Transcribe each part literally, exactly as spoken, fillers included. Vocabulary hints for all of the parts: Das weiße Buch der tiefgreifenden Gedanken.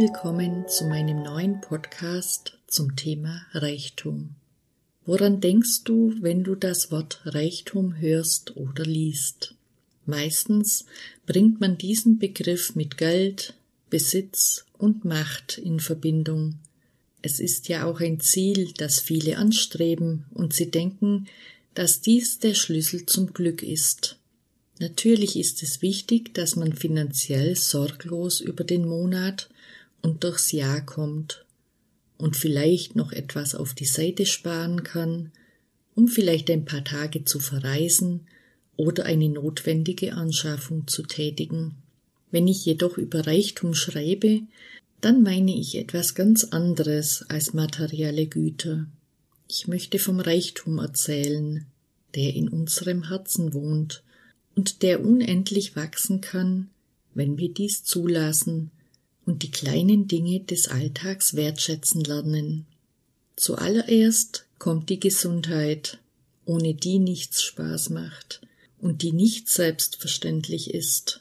willkommen zu meinem neuen Podcast zum Thema Reichtum. Woran denkst du, wenn du das Wort Reichtum hörst oder liest? Meistens bringt man diesen Begriff mit Geld, Besitz und Macht in Verbindung. Es ist ja auch ein Ziel, das viele anstreben, und sie denken, dass dies der Schlüssel zum Glück ist. Natürlich ist es wichtig, dass man finanziell sorglos über den Monat und durchs Jahr kommt und vielleicht noch etwas auf die Seite sparen kann, um vielleicht ein paar Tage zu verreisen oder eine notwendige Anschaffung zu tätigen. Wenn ich jedoch über Reichtum schreibe, dann meine ich etwas ganz anderes als materielle Güter. Ich möchte vom Reichtum erzählen, der in unserem Herzen wohnt und der unendlich wachsen kann, wenn wir dies zulassen und die kleinen Dinge des Alltags wertschätzen lernen. Zuallererst kommt die Gesundheit, ohne die nichts Spaß macht und die nicht selbstverständlich ist.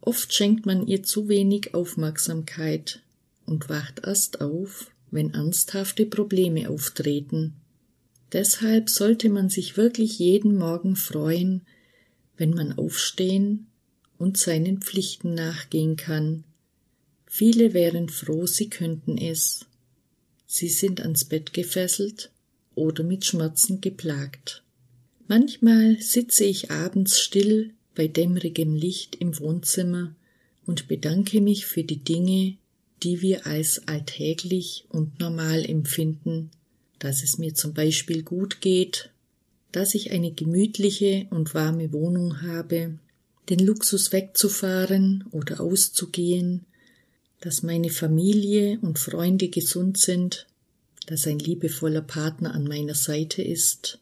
Oft schenkt man ihr zu wenig Aufmerksamkeit und wacht erst auf, wenn ernsthafte Probleme auftreten. Deshalb sollte man sich wirklich jeden Morgen freuen, wenn man aufstehen und seinen Pflichten nachgehen kann. Viele wären froh, sie könnten es. Sie sind ans Bett gefesselt oder mit Schmerzen geplagt. Manchmal sitze ich abends still bei dämmerigem Licht im Wohnzimmer und bedanke mich für die Dinge, die wir als alltäglich und normal empfinden, dass es mir zum Beispiel gut geht, dass ich eine gemütliche und warme Wohnung habe, den Luxus wegzufahren oder auszugehen, dass meine Familie und Freunde gesund sind, dass ein liebevoller Partner an meiner Seite ist,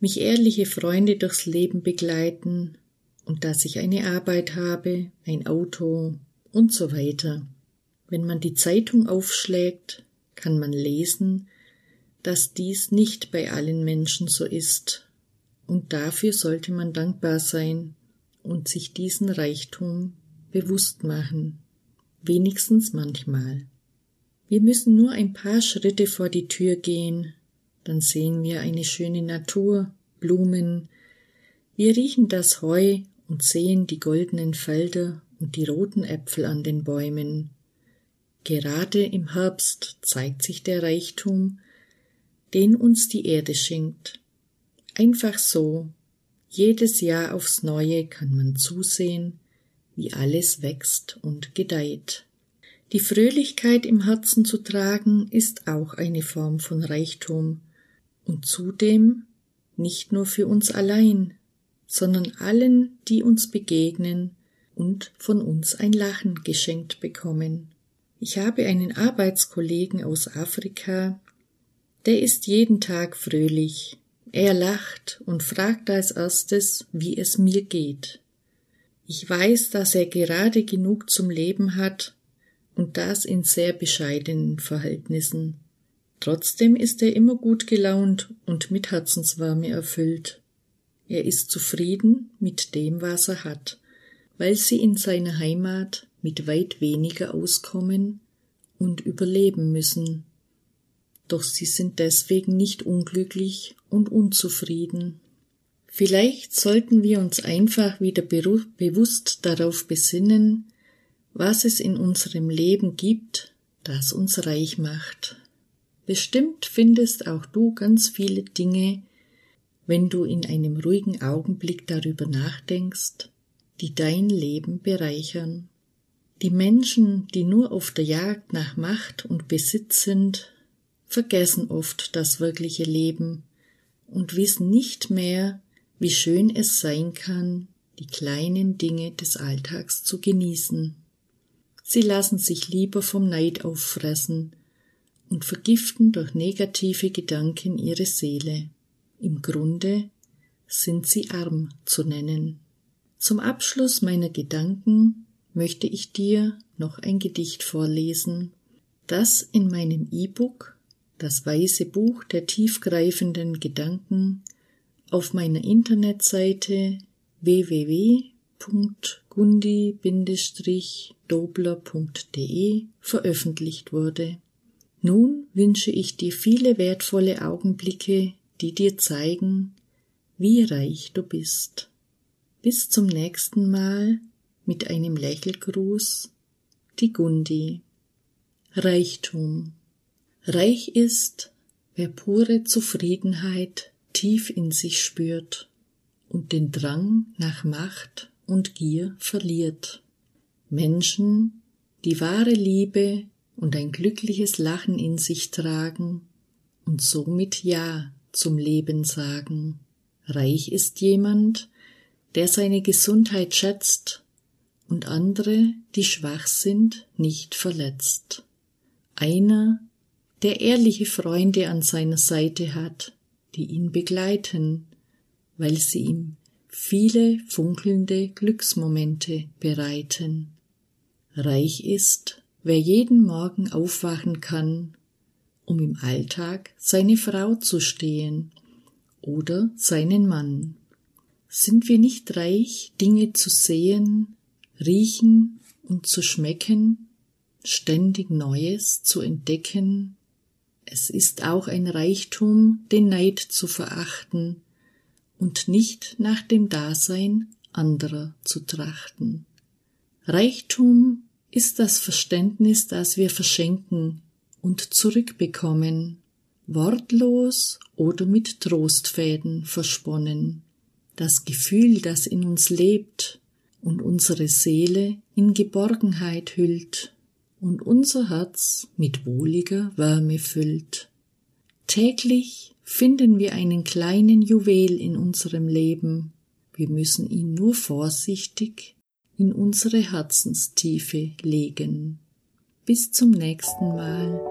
mich ehrliche Freunde durchs Leben begleiten, und dass ich eine Arbeit habe, ein Auto und so weiter. Wenn man die Zeitung aufschlägt, kann man lesen, dass dies nicht bei allen Menschen so ist. Und dafür sollte man dankbar sein und sich diesen Reichtum bewusst machen. Wenigstens manchmal. Wir müssen nur ein paar Schritte vor die Tür gehen, dann sehen wir eine schöne Natur, Blumen, wir riechen das Heu und sehen die goldenen Felder und die roten Äpfel an den Bäumen. Gerade im Herbst zeigt sich der Reichtum, den uns die Erde schenkt. Einfach so, jedes Jahr aufs Neue kann man zusehen, wie alles wächst und gedeiht. Die Fröhlichkeit im Herzen zu tragen, ist auch eine Form von Reichtum und zudem nicht nur für uns allein, sondern allen, die uns begegnen und von uns ein Lachen geschenkt bekommen. Ich habe einen Arbeitskollegen aus Afrika, der ist jeden Tag fröhlich. Er lacht und fragt als erstes, wie es mir geht. Ich weiß, dass er gerade genug zum Leben hat und das in sehr bescheidenen Verhältnissen. Trotzdem ist er immer gut gelaunt und mit Herzenswärme erfüllt. Er ist zufrieden mit dem, was er hat, weil sie in seiner Heimat mit weit weniger auskommen und überleben müssen. Doch sie sind deswegen nicht unglücklich und unzufrieden. Vielleicht sollten wir uns einfach wieder bewusst darauf besinnen, was es in unserem Leben gibt, das uns reich macht. Bestimmt findest auch du ganz viele Dinge, wenn du in einem ruhigen Augenblick darüber nachdenkst, die dein Leben bereichern. Die Menschen, die nur auf der Jagd nach Macht und Besitz sind, vergessen oft das wirkliche Leben und wissen nicht mehr, wie schön es sein kann, die kleinen Dinge des Alltags zu genießen. Sie lassen sich lieber vom Neid auffressen und vergiften durch negative Gedanken ihre Seele. Im Grunde sind sie arm zu nennen. Zum Abschluss meiner Gedanken möchte ich dir noch ein Gedicht vorlesen, das in meinem E-Book Das weiße Buch der tiefgreifenden Gedanken auf meiner Internetseite w w w punkt gundi Bindestrich dobler Punkt de gundi Bindestrich dobler Punkt de veröffentlicht wurde. Nun wünsche ich dir viele wertvolle Augenblicke, die dir zeigen, wie reich du bist. Bis zum nächsten Mal mit einem Lächelgruß, die Gundi. Reichtum. Reich ist, wer pure Zufriedenheit tief in sich spürt und den Drang nach Macht und Gier verliert. Menschen, die wahre Liebe und ein glückliches Lachen in sich tragen und somit Ja zum Leben sagen. Reich ist jemand, der seine Gesundheit schätzt und andere, die schwach sind, nicht verletzt. Einer, der ehrliche Freunde an seiner Seite hat, die ihn begleiten, weil sie ihm viele funkelnde Glücksmomente bereiten. Reich ist, wer jeden Morgen aufwachen kann, um im Alltag seine Frau zu stehen oder seinen Mann. Sind wir nicht reich, Dinge zu sehen, riechen und zu schmecken, ständig Neues zu entdecken? Es ist auch ein Reichtum, den Neid zu verachten und nicht nach dem Dasein anderer zu trachten. Reichtum ist das Verständnis, das wir verschenken und zurückbekommen, wortlos oder mit Trostfäden versponnen. Das Gefühl, das in uns lebt und unsere Seele in Geborgenheit hüllt und unser Herz mit wohliger Wärme füllt. Täglich finden wir einen kleinen Juwel in unserem Leben. Wir müssen ihn nur vorsichtig in unsere Herzenstiefe legen. Bis zum nächsten Mal.